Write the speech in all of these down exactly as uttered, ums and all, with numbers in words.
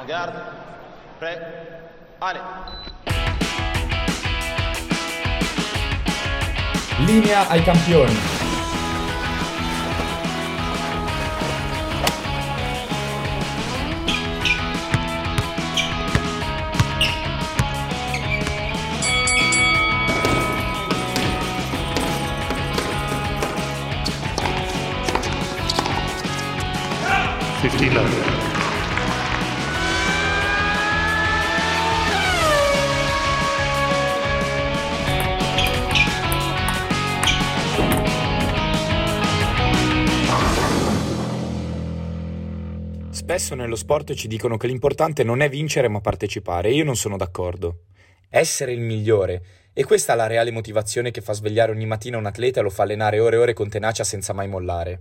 en garde, prêt, allez. Linea ai campioni. fifteen Spesso nello sport ci dicono che l'importante non è vincere ma partecipare, e io non sono d'accordo. Essere il migliore, e questa è la reale motivazione che fa svegliare ogni mattina un atleta e lo fa allenare ore e ore con tenacia senza mai mollare.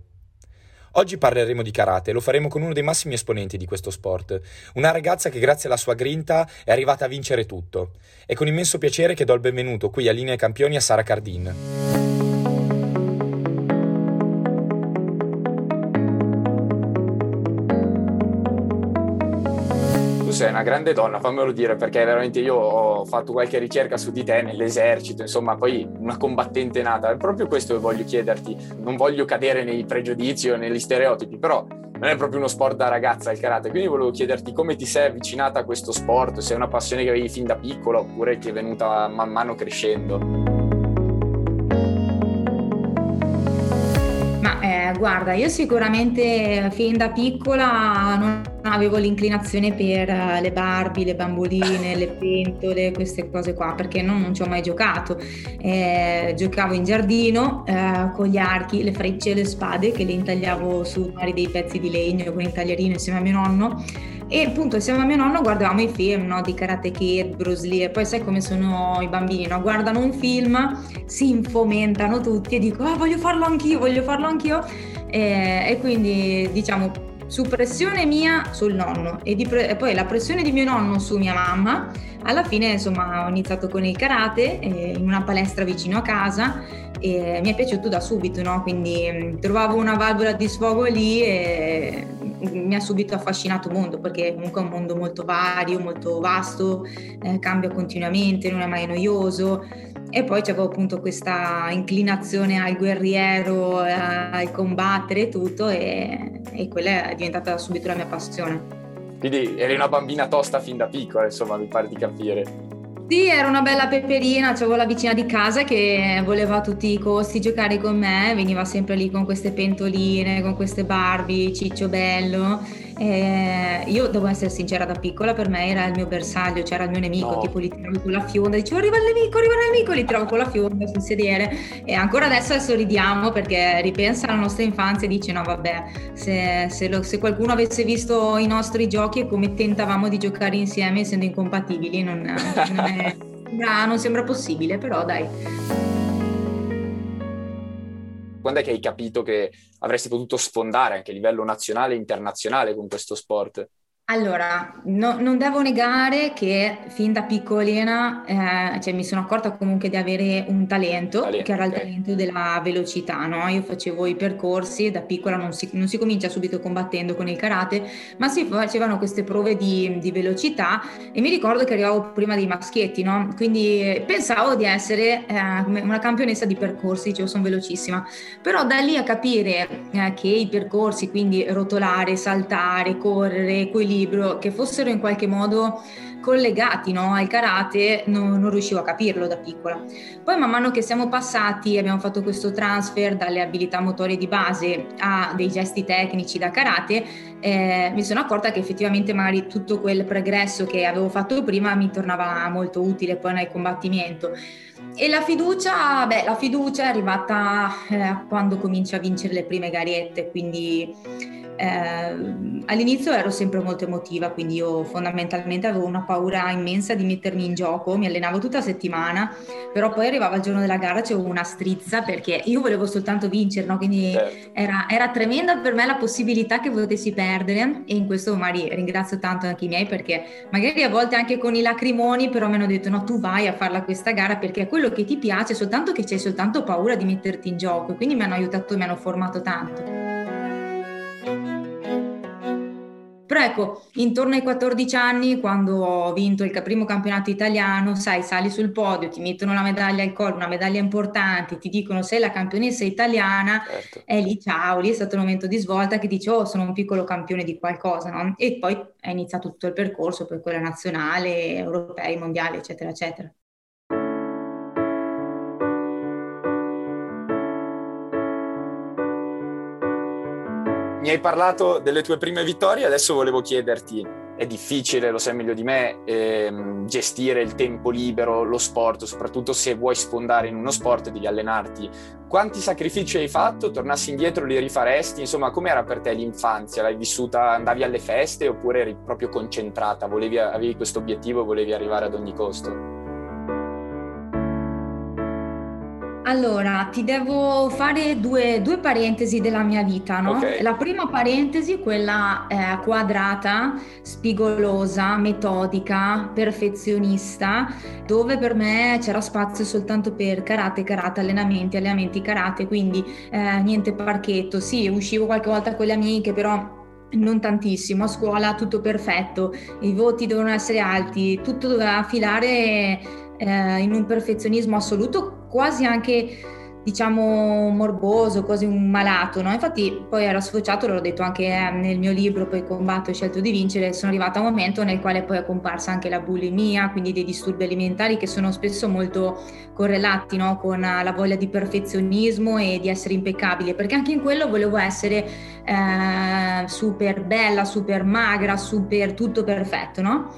Oggi parleremo di karate e lo faremo con uno dei massimi esponenti di questo sport, una ragazza che grazie alla sua grinta è arrivata a vincere tutto. È con immenso piacere che do il benvenuto qui a Linea ai Campioni a Sara Cardin. Sei una grande donna, fammelo dire, perché veramente io ho fatto qualche ricerca su di te nell'esercito, insomma, poi una combattente nata. È proprio questo che voglio chiederti, non voglio cadere nei pregiudizi o negli stereotipi, però non è proprio uno sport da ragazza il karate, quindi volevo chiederti come ti sei avvicinata a questo sport, se è una passione che avevi fin da piccola oppure ti è venuta man mano crescendo. Guarda, io sicuramente fin da piccola non avevo l'inclinazione per le Barbie, le bamboline, le pentole, queste cose qua, perché non, non ci ho mai giocato. Eh, giocavo in giardino eh, con gli archi, le frecce e le spade, che le intagliavo su magari dei pezzi di legno con il taglierino insieme a mio nonno. E appunto insieme a mio nonno guardavamo i film, no, di Karate Kid, Bruce Lee, e poi sai come sono i bambini, no? Guardano un film, si infomentano tutti e dico ah, voglio farlo anch'io, voglio farlo anch'io e, e quindi diciamo su pressione mia sul nonno e, di pre- e poi la pressione di mio nonno su mia mamma, alla fine insomma ho iniziato con il karate eh, in una palestra vicino a casa e mi è piaciuto da subito, no? Quindi mh, trovavo una valvola di sfogo lì e mi ha subito affascinato il mondo, perché comunque è un mondo molto vario, molto vasto, eh, cambia continuamente, non è mai noioso. E poi c'avevo appunto questa inclinazione al guerriero, eh, al combattere e tutto, e, e quella è diventata subito la mia passione. Quindi eri una bambina tosta fin da piccola, insomma, mi pare di capire. Sì, era una bella peperina, c'avevo la vicina di casa che voleva a tutti i costi giocare con me, veniva sempre lì con queste pentoline, con queste Barbie, Ciccio Bello. Eh, io devo essere sincera, da piccola per me era il mio bersaglio, c'era cioè il mio nemico, no. Tipo li tiravo con la fionda, dicevo arriva il nemico, arriva il nemico, li tiravo con la fionda sul sedere, e ancora adesso sorridiamo perché ripensa alla nostra infanzia e dice no vabbè, se, se, lo, se qualcuno avesse visto i nostri giochi e come tentavamo di giocare insieme essendo incompatibili, non, non, è, non sembra possibile, però dai. Quando è che hai capito che avresti potuto sfondare anche a livello nazionale e internazionale con questo sport? Allora, no, non devo negare che fin da piccolina eh, cioè mi sono accorta comunque di avere un talento, talento che era il okay. talento della velocità, no? Io facevo i percorsi, da piccola non si, non si comincia subito combattendo con il karate, ma si facevano queste prove di, di velocità e mi ricordo che arrivavo prima dei maschietti, no? Quindi pensavo di essere eh, una campionessa di percorsi, dicevo sono velocissima, però da lì a capire eh, che i percorsi, quindi rotolare, saltare, correre, quelli libro, che fossero in qualche modo collegati, no, al karate, non, non riuscivo a capirlo da piccola. Poi man mano che siamo passati abbiamo fatto questo transfer dalle abilità motorie di base a dei gesti tecnici da karate, eh, mi sono accorta che effettivamente magari tutto quel progresso che avevo fatto prima mi tornava molto utile poi nel combattimento. E la fiducia, beh, la fiducia è arrivata eh, quando comincio a vincere le prime garette, quindi... Eh, all'inizio ero sempre molto emotiva, quindi io fondamentalmente avevo una paura immensa di mettermi in gioco, mi allenavo tutta la settimana, però poi arrivava il giorno della gara, c'avevo una strizza perché io volevo soltanto vincere, no? Quindi certo. era, era tremenda per me la possibilità che potessi perdere, e in questo magari ringrazio tanto anche i miei, perché magari a volte anche con i lacrimoni però mi hanno detto no, tu vai a farla questa gara perché è quello che ti piace, soltanto che c'hai soltanto paura di metterti in gioco, quindi mi hanno aiutato, mi hanno formato tanto. Però ecco, intorno ai quattordici anni, quando ho vinto il primo campionato italiano, sai, sali sul podio, ti mettono la medaglia al collo, una medaglia importante, ti dicono sei la campionessa italiana, certo. E lì ciao, lì è stato il momento di svolta che dici, oh, sono un piccolo campione di qualcosa, no? E poi è iniziato tutto il percorso per quella nazionale, europei, mondiali, eccetera, eccetera. Mi hai parlato delle tue prime vittorie, adesso volevo chiederti, è difficile, lo sai meglio di me, ehm, gestire il tempo libero, lo sport, soprattutto se vuoi sfondare in uno sport devi allenarti. Quanti sacrifici hai fatto? Tornassi indietro, li rifaresti? Insomma, com'era per te l'infanzia? L'hai vissuta, andavi alle feste oppure eri proprio concentrata? Volevi, avevi questo obiettivo e volevi arrivare ad ogni costo? Allora, ti devo fare due, due parentesi della mia vita, no? Okay. La prima parentesi, quella eh, quadrata, spigolosa, metodica, perfezionista, dove per me c'era spazio soltanto per karate, karate, allenamenti, allenamenti, karate, quindi eh, niente parchetto. Sì, uscivo qualche volta con le amiche, però non tantissimo. A scuola tutto perfetto, i voti dovevano essere alti, tutto doveva filare eh, in un perfezionismo assoluto, quasi anche, diciamo, morboso, quasi un malato, no? Infatti poi era sfociato, l'ho detto anche eh, nel mio libro, poi Combatti: Ho scelto di vincere, sono arrivata a un momento nel quale poi è comparsa anche la bulimia, quindi dei disturbi alimentari che sono spesso molto correlati, no? Con la voglia di perfezionismo e di essere impeccabile, perché anche in quello volevo essere eh, super bella, super magra, super tutto perfetto, no?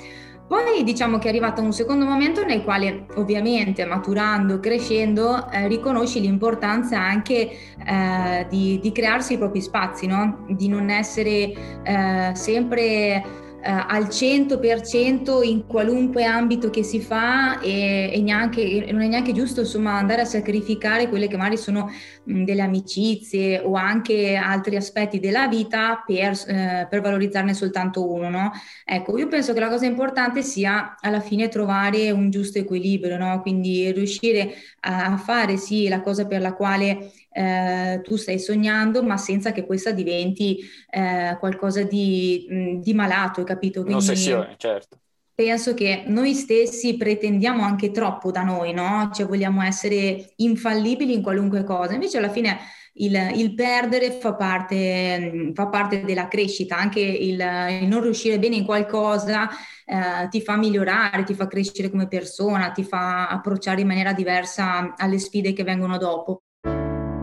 Poi diciamo che è arrivato un secondo momento nel quale ovviamente maturando, crescendo, eh, riconosci l'importanza anche eh, di, di crearsi i propri spazi, no? Di non essere eh, sempre eh, al cento per cento in qualunque ambito che si fa e, e neanche, non è neanche giusto, insomma, andare a sacrificare quelle che magari sono mh, delle amicizie o anche altri aspetti della vita per, eh, per valorizzarne soltanto uno, no? Ecco, io penso che la cosa importante sia alla fine trovare un giusto equilibrio, no? Quindi riuscire a fare sì la cosa per la quale eh, tu stai sognando, ma senza che questa diventi eh, qualcosa di, di malato, hai capito? Quindi un'ossessione, certo. Penso che noi stessi pretendiamo anche troppo da noi, no? Cioè vogliamo essere infallibili in qualunque cosa, invece alla fine Il, il perdere fa parte, fa parte della crescita, anche il, il non riuscire bene in qualcosa eh, ti fa migliorare, ti fa crescere come persona, ti fa approcciare in maniera diversa alle sfide che vengono dopo.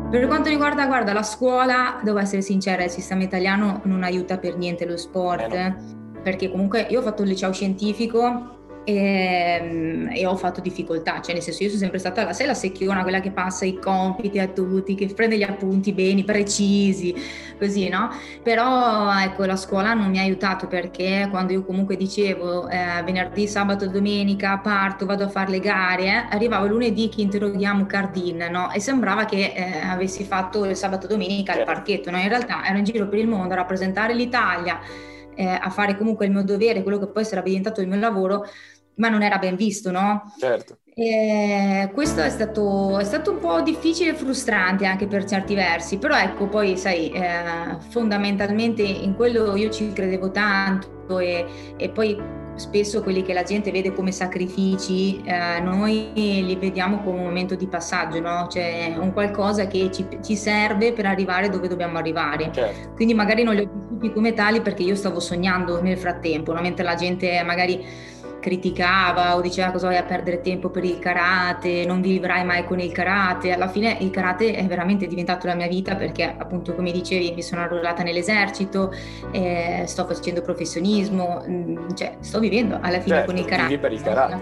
Per quanto riguarda, guarda, la scuola, devo essere sincera, il sistema italiano non aiuta per niente lo sport, eh no. Perché comunque io ho fatto il liceo scientifico, E, e ho fatto difficoltà, cioè nel senso io sono sempre stata la, sei la secchiona, quella che passa i compiti a tutti, che prende gli appunti bene, precisi, così, no? Però ecco, la scuola non mi ha aiutato, perché quando io comunque dicevo eh, venerdì, sabato, domenica parto, vado a fare le gare, eh, arrivavo lunedì che interroghiamo Cardin, no? E sembrava che eh, avessi fatto il sabato, domenica al parchetto, no? In realtà ero in giro per il mondo a rappresentare l'Italia, eh, a fare comunque il mio dovere, quello che poi sarebbe diventato il mio lavoro, ma non era ben visto, no? Certo. Eh, questo è stato, è stato un po' difficile e frustrante anche per certi versi, però ecco, poi sai, eh, fondamentalmente in quello io ci credevo tanto e, e poi spesso quelli che la gente vede come sacrifici, eh, noi li vediamo come un momento di passaggio, no? Cioè un qualcosa che ci, ci serve per arrivare dove dobbiamo arrivare. Certo. Quindi magari non li ho vissuti come tali perché io stavo sognando nel frattempo, no? Mentre la gente magari criticava o diceva cosa vai a perdere tempo per il karate, non vivrai mai con il karate. Alla fine il karate è veramente diventato la mia vita, perché appunto, come dicevi, mi sono arruolata nell'esercito, eh, sto facendo professionismo, mh, cioè sto vivendo alla fine, certo, con il karate. Vivi per il karate.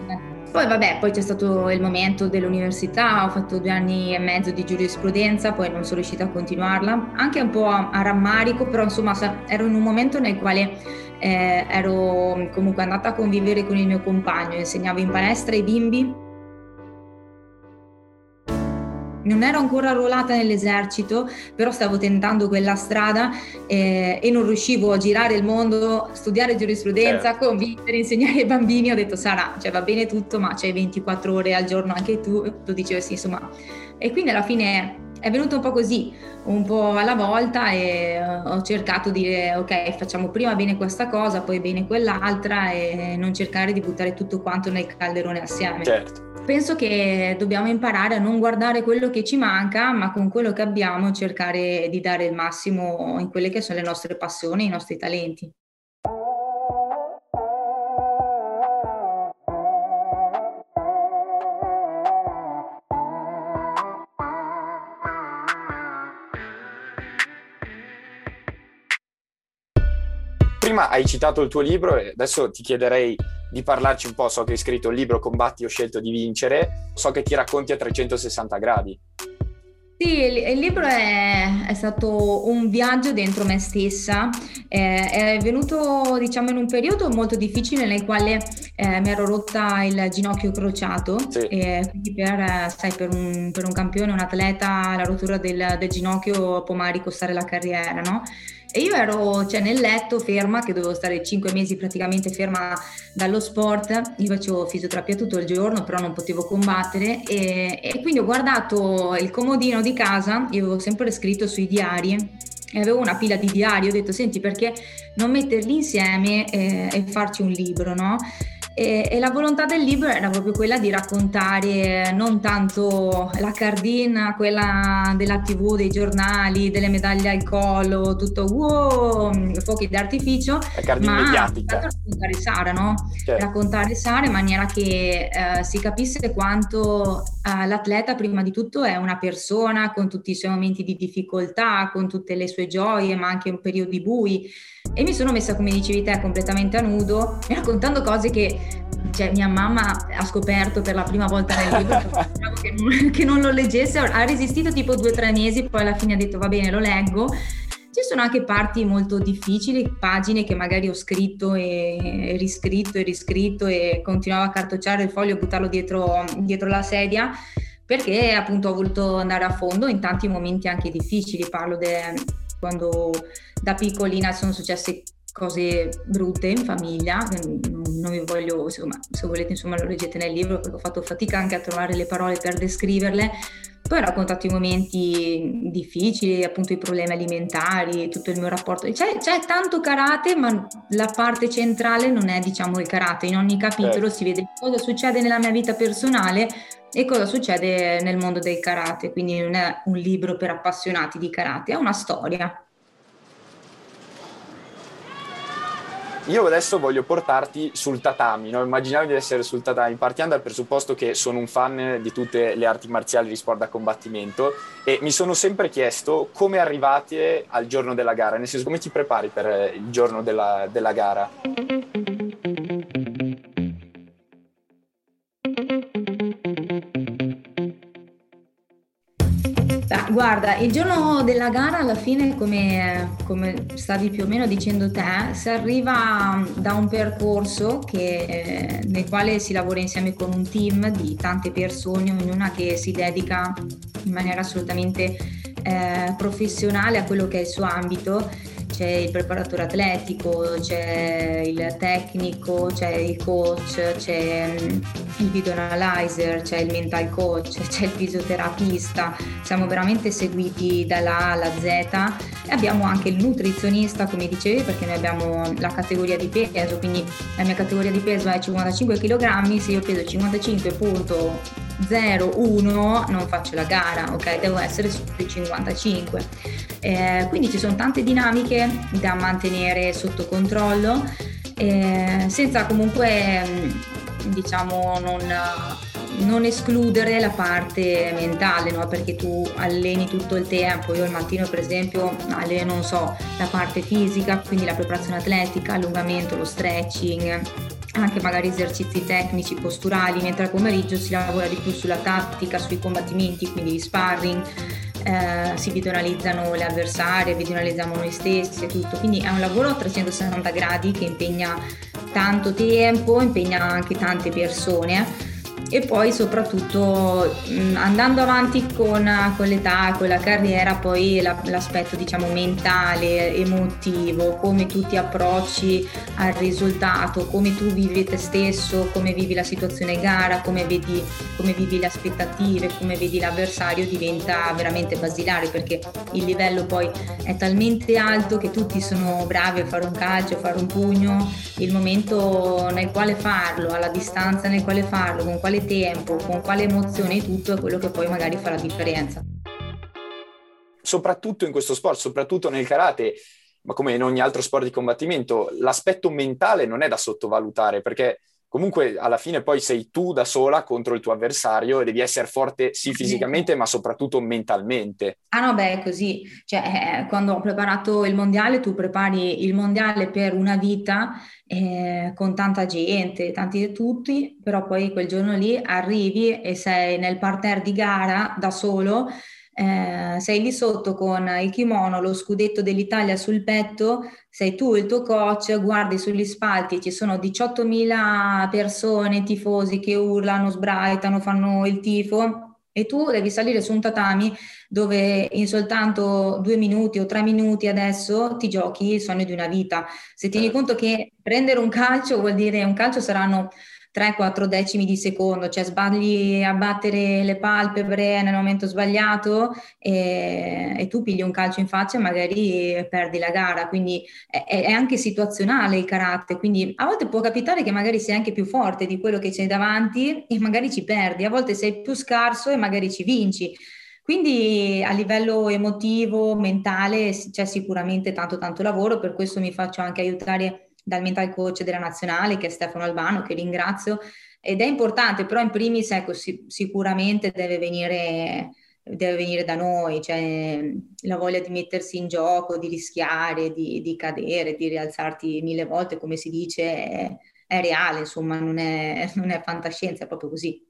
Poi vabbè, poi c'è stato il momento dell'università, ho fatto due anni e mezzo di giurisprudenza, poi non sono riuscita a continuarla, anche un po' a, a rammarico, però insomma ero in un momento nel quale Eh, ero comunque andata a convivere con il mio compagno, insegnavo in palestra ai bimbi. Non ero ancora arruolata nell'esercito, però stavo tentando quella strada eh, e non riuscivo a girare il mondo, studiare giurisprudenza, certo, convivere, insegnare ai bambini. Ho detto, Sara, cioè, va bene tutto, ma c'hai ventiquattro ore al giorno anche tu, tu dicevi sì, insomma. E quindi alla fine è venuto un po' così, un po' alla volta, e ho cercato di dire ok, facciamo prima bene questa cosa, poi bene quell'altra, e non cercare di buttare tutto quanto nel calderone assieme. Certo. Penso che dobbiamo imparare a non guardare quello che ci manca, ma con quello che abbiamo cercare di dare il massimo in quelle che sono le nostre passioni, i nostri talenti. Prima hai citato il tuo libro e adesso ti chiederei di parlarci un po'. So che hai scritto il libro Combatti: Ho scelto di vincere, so che ti racconti a trecentosessanta gradi. Sì, il libro è, è stato un viaggio dentro me stessa, eh, è venuto diciamo in un periodo molto difficile nel quale eh, mi ero rotta il ginocchio crociato, sì. E quindi per, sai, per, un, per un campione, un atleta, la rottura del, del ginocchio può mai ricostare la carriera, no? E io ero cioè, nel letto ferma, che dovevo stare cinque mesi praticamente ferma dallo sport. Io facevo fisioterapia tutto il giorno, però non potevo combattere, e, e quindi ho guardato il comodino di casa. Io avevo sempre scritto sui diari e avevo una pila di diari, ho detto senti, perché non metterli insieme e, e farci un libro, no? E, e la volontà del libro era proprio quella di raccontare non tanto la Cardin, quella della tivù, dei giornali, delle medaglie al collo, tutto wow, fuochi d'artificio, la Cardin ma mediatica. Raccontare Sara, no? Cioè. Raccontare Sara in maniera che eh, si capisse quanto eh, l'atleta prima di tutto è una persona con tutti i suoi momenti di difficoltà, con tutte le sue gioie, ma anche un periodo di bui. E mi sono messa, come dicevi te, completamente a nudo, raccontando cose che cioè, mia mamma ha scoperto per la prima volta nel libro, che, non, che non lo leggesse, ha resistito tipo due o tre mesi, poi alla fine ha detto va bene, lo leggo. Ci sono anche parti molto difficili, pagine che magari ho scritto e, e riscritto e riscritto e continuavo a cartocciare il foglio e buttarlo dietro, dietro la sedia, perché appunto ho voluto andare a fondo in tanti momenti anche difficili. Parlo de... quando da piccolina sono successe cose brutte in famiglia, non vi voglio, insomma, se volete insomma lo leggete nel libro, perché ho fatto fatica anche a trovare le parole per descriverle. Poi ho raccontato i momenti difficili, appunto i problemi alimentari, tutto il mio rapporto. C'è, c'è tanto karate, ma la parte centrale non è diciamo il karate. In ogni capitolo eh. si vede cosa succede nella mia vita personale e cosa succede nel mondo del karate. Quindi non è un libro per appassionati di karate, è una storia. Io adesso voglio portarti sul tatami, no? Immaginavo di essere sul tatami, partiamo dal presupposto che sono un fan di tutte le arti marziali, di sport da combattimento, e mi sono sempre chiesto come arrivate al giorno della gara, nel senso come ti prepari per il giorno della, della gara? Guarda, il giorno della gara alla fine, come, come stavi più o meno dicendo te, si arriva da un percorso che, nel quale si lavora insieme con un team di tante persone, ognuna che si dedica in maniera assolutamente eh, professionale a quello che è il suo ambito. C'è il preparatore atletico, c'è il tecnico, c'è il coach, c'è il video analyzer, c'è il mental coach, c'è il fisioterapista. Siamo veramente seguiti dalla A alla Z. Abbiamo anche il nutrizionista, come dicevi, perché noi abbiamo la categoria di peso, quindi la mia categoria di peso è cinquantacinque chilogrammi, se io peso cinquantacinque virgola zero uno non faccio la gara, ok? Devo essere sotto i cinquantacinque. Eh, quindi ci sono tante dinamiche da mantenere sotto controllo, eh, senza comunque diciamo non, non escludere la parte mentale, no? Perché tu alleni tutto il tempo. Io al mattino per esempio alleno, non so, la parte fisica, quindi la preparazione atletica, allungamento, lo stretching, anche magari esercizi tecnici, posturali, mentre al pomeriggio si lavora di più sulla tattica, sui combattimenti, quindi gli sparring, eh, si videoanalizzano le avversarie, videoanalizziamo noi stessi e tutto. Quindi è un lavoro a trecentosessanta gradi che impegna tanto tempo, impegna anche tante persone. e poi soprattutto mh, andando avanti con, con l'età, con la carriera, poi la, l'aspetto diciamo mentale, emotivo, come tu ti approcci al risultato, come tu vivi te stesso, come vivi la situazione gara, come vedi, come vivi le aspettative, come vedi l'avversario, diventa veramente basilare, perché il livello poi è talmente alto che tutti sono bravi a fare un calcio, a fare un pugno. Il momento nel quale farlo, alla distanza nel quale farlo, con quale tempo, con quale emozione, tutto è quello che poi magari fa la differenza. Soprattutto in questo sport, soprattutto nel karate, ma come in ogni altro sport di combattimento, l'aspetto mentale non è da sottovalutare, perché comunque alla fine poi sei tu da sola contro il tuo avversario e devi essere forte sì fisicamente ma soprattutto mentalmente. Ah no, beh, così, cioè eh, quando ho preparato il mondiale, tu prepari il mondiale per una vita eh, con tanta gente, tanti e tutti, però poi quel giorno lì arrivi e sei nel parterre di gara da solo, eh, sei lì sotto con il kimono, lo scudetto dell'Italia sul petto, sei tu, il tuo coach, guardi sugli spalti, ci sono diciottomila persone, tifosi che urlano, sbraitano, fanno il tifo, e tu devi salire su un tatami dove in soltanto due minuti o tre minuti adesso ti giochi il sogno di una vita. Se tieni conto che prendere un calcio vuol dire, un calcio saranno tre quattro decimi di secondo, cioè sbagli a battere le palpebre nel momento sbagliato e, e tu pigli un calcio in faccia e magari perdi la gara, quindi è, è anche situazionale il karate, quindi a volte può capitare che magari sei anche più forte di quello che c'è davanti e magari ci perdi, a volte sei più scarso e magari ci vinci, quindi a livello emotivo, mentale c'è sicuramente tanto tanto lavoro, per questo mi faccio anche aiutare dal mental coach della nazionale, che è Stefano Albano, che ringrazio, ed è importante, però in primis ecco, sic- sicuramente deve venire, deve venire da noi, cioè la voglia di mettersi in gioco, di rischiare, di, di cadere, di rialzarti mille volte, come si dice, è, è reale, insomma, non è, non è fantascienza, è proprio così.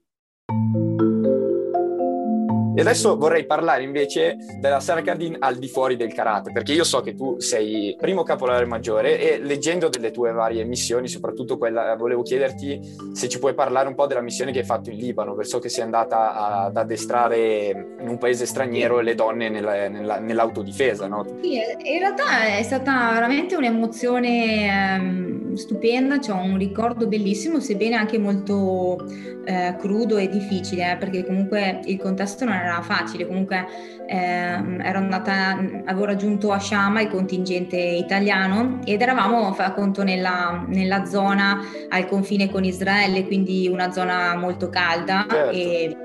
E adesso vorrei parlare invece della Sara Cardin al di fuori del karate, perché io so che tu sei primo caporale maggiore e leggendo delle tue varie missioni, soprattutto quella, volevo chiederti se ci puoi parlare un po' della missione che hai fatto in Libano, perché so che sei andata ad addestrare in un paese straniero le donne nella, nella, nell'autodifesa, no? Sì, in realtà è stata veramente un'emozione ehm, stupenda, c'ho un ricordo bellissimo, sebbene anche molto eh, crudo e difficile, eh, perché comunque il contesto non era era facile, comunque eh, ero andata, avevo raggiunto a Shama il contingente italiano ed eravamo, fa conto, nella, nella zona al confine con Israele, quindi una zona molto calda, certo. E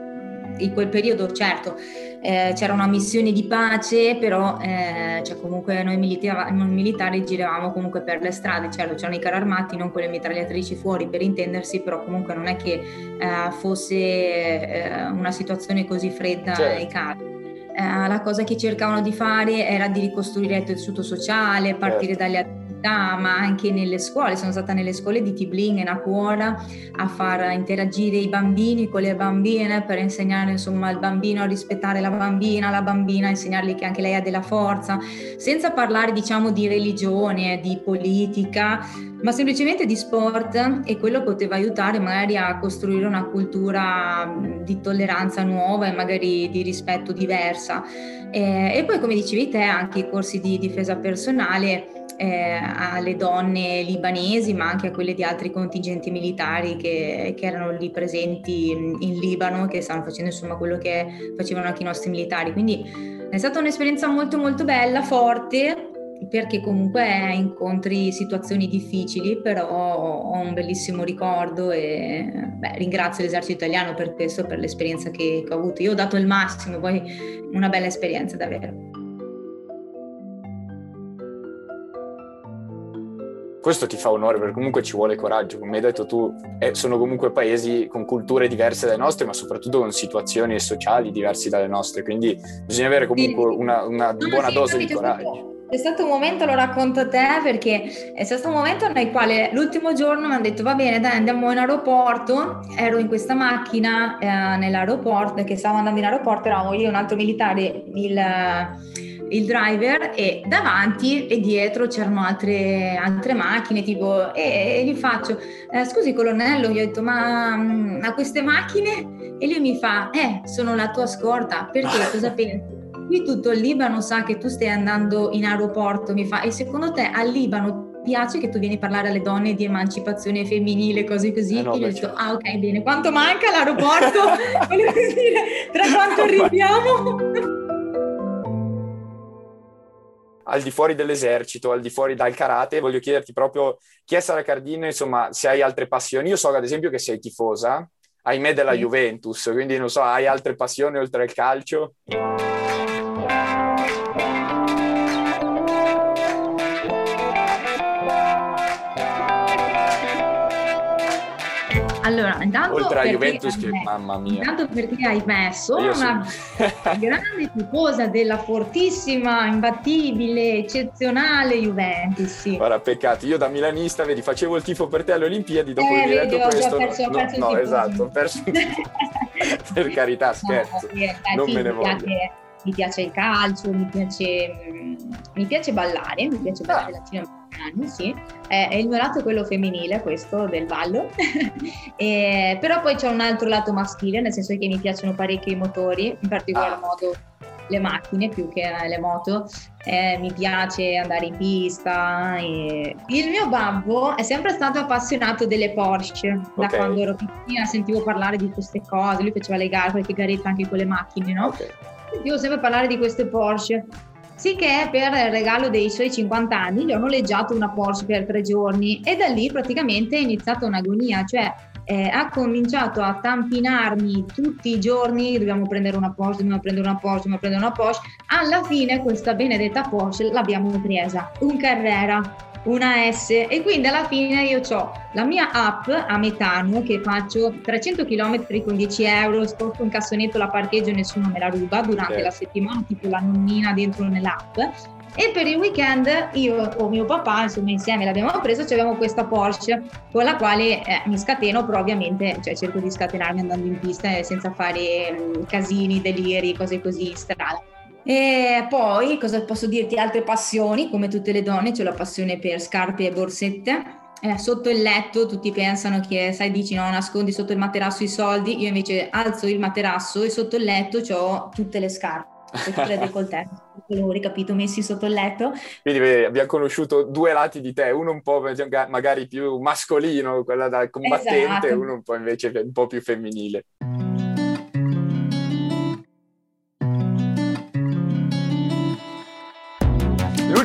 in quel periodo certo eh, c'era una missione di pace, però eh, cioè comunque noi militari, noi militari giravamo comunque per le strade, cioè c'erano i carri armati, non quelle mitragliatrici fuori per intendersi, però comunque non è che eh, fosse eh, una situazione così fredda, certo. E calda. Eh, la cosa che cercavano di fare era di ricostruire il tessuto sociale, partire, certo, dalle attività, ma anche nelle scuole. Sono stata nelle scuole di Tibling e Nacuora a far interagire i bambini con le bambine per insegnare, insomma, al bambino a rispettare la bambina, la bambina a insegnargli che anche lei ha della forza, senza parlare, diciamo, di religione, di politica, ma semplicemente di sport, e quello poteva aiutare magari a costruire una cultura di tolleranza nuova e magari di rispetto diversa. Eh, e poi, come dicevi te, anche i corsi di difesa personale eh, alle donne libanesi, ma anche a quelle di altri contingenti militari che, che erano lì presenti in Libano, che stanno facendo, insomma, quello che facevano anche i nostri militari. Quindi è stata un'esperienza molto molto bella, forte, perché comunque incontri situazioni difficili, però ho un bellissimo ricordo e beh, ringrazio l'esercito italiano per questo, per l'esperienza che, che ho avuto. Io ho dato il massimo, poi una bella esperienza davvero. Questo ti fa onore, perché comunque ci vuole coraggio, come hai detto tu, eh, sono comunque paesi con culture diverse dalle nostre, ma soprattutto con situazioni sociali diverse dalle nostre, quindi bisogna avere comunque una, una buona no, dose sì, di coraggio. C'è stato un momento, lo racconto a te, perché è stato un momento nel quale l'ultimo giorno mi hanno detto va bene dai, andiamo in aeroporto, ero in questa macchina eh, nell'aeroporto, che stavo andando in aeroporto, eravamo io e un altro militare, il, il driver e davanti e dietro c'erano altre, altre macchine, tipo, e, e gli faccio, eh, scusi colonnello, gli ho detto, ma, ma queste macchine? E lui mi fa, eh, sono la tua scorta, perché cosa pensi? Qui tutto il Libano sa che tu stai andando in aeroporto, mi fa, e secondo te al Libano piace che tu vieni a parlare alle donne di emancipazione femminile, cose così? Eh no, e io ho detto, ah ok, bene, quanto manca l'aeroporto? Volevo dire, tra quanto arriviamo? Al di fuori dell'esercito, al di fuori dal karate, voglio chiederti proprio chi è Sara Cardin, insomma, se hai altre passioni. Io so ad esempio che sei tifosa, ahimè, della Juventus, quindi non so, hai altre passioni oltre al calcio? Allora, intanto oltre a Juventus che, mamma mia. Intanto perché ahimè sono una grande tifosa della fortissima, imbattibile, eccezionale Juventus, sì. Guarda, peccato, io da milanista, vedi, facevo il tifo per te alle Olimpiadi, dopo eh, il diretto questo... Perso, no, perso no, no esatto, ho perso per carità, scherzo, no, non sì, me ne voglio. Che... Mi piace il calcio, mi piace, mi piace ballare, mi piace ballare ah. latinoamericano, sì. Eh, è il mio lato quello femminile, questo, del ballo. eh, però poi c'è un altro lato maschile, nel senso che mi piacciono parecchio i motori, in particolar ah. modo le macchine più che le moto. Eh, mi piace andare in pista. E... Il mio babbo è sempre stato appassionato delle Porsche, okay. Da quando ero piccina sentivo parlare di queste cose, lui faceva le gare, qualche garetta anche con le macchine, no? Okay. Devo sempre parlare di queste Porsche, sicché per il regalo dei suoi cinquanta anni gli ho noleggiato una Porsche per tre giorni e da lì praticamente è iniziata un'agonia, cioè eh, ha cominciato a tampinarmi tutti i giorni, dobbiamo prendere una Porsche, dobbiamo prendere una Porsche, dobbiamo prendere una Porsche, alla fine questa benedetta Porsche l'abbiamo presa, un Carrera, una S, e quindi alla fine io ho la mia app a metano che faccio trecento chilometri con dieci euro, sporco un cassonetto, la parcheggio e nessuno me la ruba durante okay. la settimana, tipo la nonnina dentro nell'app, e per il weekend io o mio papà insomma insieme l'abbiamo presa, cioè abbiamo questa Porsche con la quale eh, mi scateno, però ovviamente cioè, cerco di scatenarmi andando in pista eh, senza fare mh, casini, deliri, cose così in strada. E poi cosa posso dirti, altre passioni come tutte le donne, c'è la passione per scarpe e borsette eh, sotto il letto tutti pensano che sai dici no, nascondi sotto il materasso i soldi, io invece alzo il materasso e sotto il letto c'ho tutte le scarpe, tutte le decolleté, tutti i colori, capito, messi sotto il letto. Quindi vedi, abbiamo conosciuto due lati di te, uno un po' magari più mascolino, quella da combattente, esatto. Uno un po' invece un po' più femminile.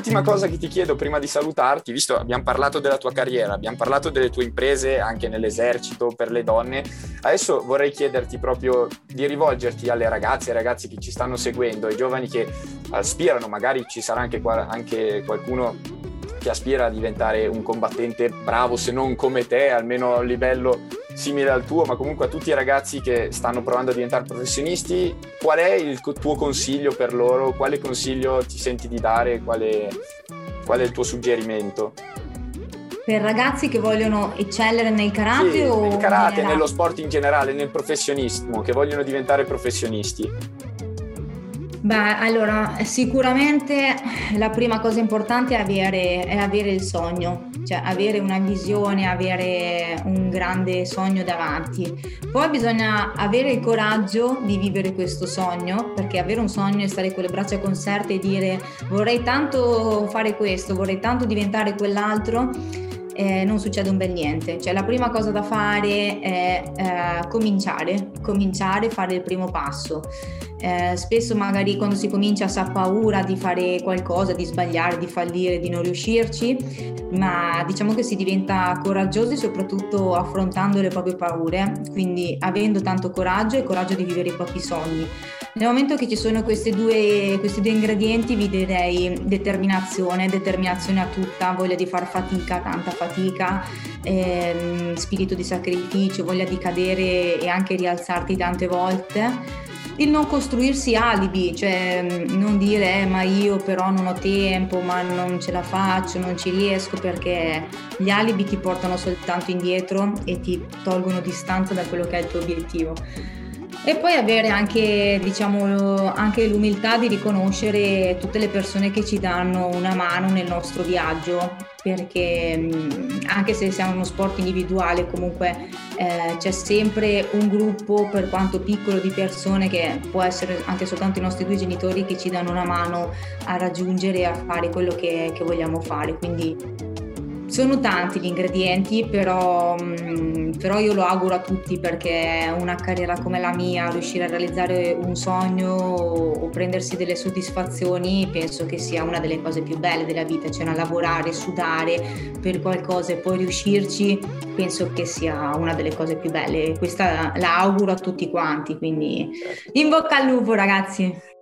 L'ultima cosa che ti chiedo prima di salutarti, visto abbiamo parlato della tua carriera, abbiamo parlato delle tue imprese anche nell'esercito per le donne, adesso vorrei chiederti proprio di rivolgerti alle ragazze e ai ragazzi che ci stanno seguendo, ai giovani che aspirano, magari ci sarà anche, anche qualcuno che aspira a diventare un combattente bravo, se non come te, almeno a livello simile al tuo, ma comunque a tutti i ragazzi che stanno provando a diventare professionisti, qual è il tuo consiglio per loro? Quale consiglio ti senti di dare? Qual è, qual è il tuo suggerimento? Per ragazzi che vogliono eccellere nel karate? Sì, o nel karate, nella... nello sport in generale, nel professionismo, che vogliono diventare professionisti. Beh, allora, sicuramente la prima cosa importante è avere, è avere il sogno, cioè avere una visione, avere un grande sogno davanti. Poi bisogna avere il coraggio di vivere questo sogno, perché avere un sogno è stare con le braccia conserte e dire vorrei tanto fare questo, vorrei tanto diventare quell'altro, Eh, non succede un bel niente, cioè la prima cosa da fare è eh, cominciare, cominciare, fare il primo passo. Eh, spesso magari quando si comincia si ha paura di fare qualcosa, di sbagliare, di fallire, di non riuscirci, ma diciamo che si diventa coraggiosi soprattutto affrontando le proprie paure, quindi avendo tanto coraggio e coraggio di vivere i propri sogni. Nel momento che ci sono questi due, questi due ingredienti vi direi determinazione, determinazione a tutta, voglia di far fatica, tanta fatica, ehm, spirito di sacrificio, voglia di cadere e anche rialzarti tante volte. Il non costruirsi alibi, cioè non dire eh, ma io però non ho tempo, ma non ce la faccio, non ci riesco, perché gli alibi ti portano soltanto indietro e ti tolgono distanza da quello che è il tuo obiettivo. E poi avere anche, diciamo, anche l'umiltà di riconoscere tutte le persone che ci danno una mano nel nostro viaggio, perché anche se siamo uno sport individuale, comunque eh, c'è sempre un gruppo, per quanto piccolo, di persone, che può essere anche soltanto i nostri due genitori, che ci danno una mano a raggiungere e a fare quello che, che vogliamo fare. Quindi sono tanti gli ingredienti, però, però io lo auguro a tutti, perché una carriera come la mia, riuscire a realizzare un sogno o prendersi delle soddisfazioni, penso che sia una delle cose più belle della vita, cioè lavorare, sudare per qualcosa e poi riuscirci, penso che sia una delle cose più belle. Questa la auguro a tutti quanti, quindi in bocca al lupo, ragazzi!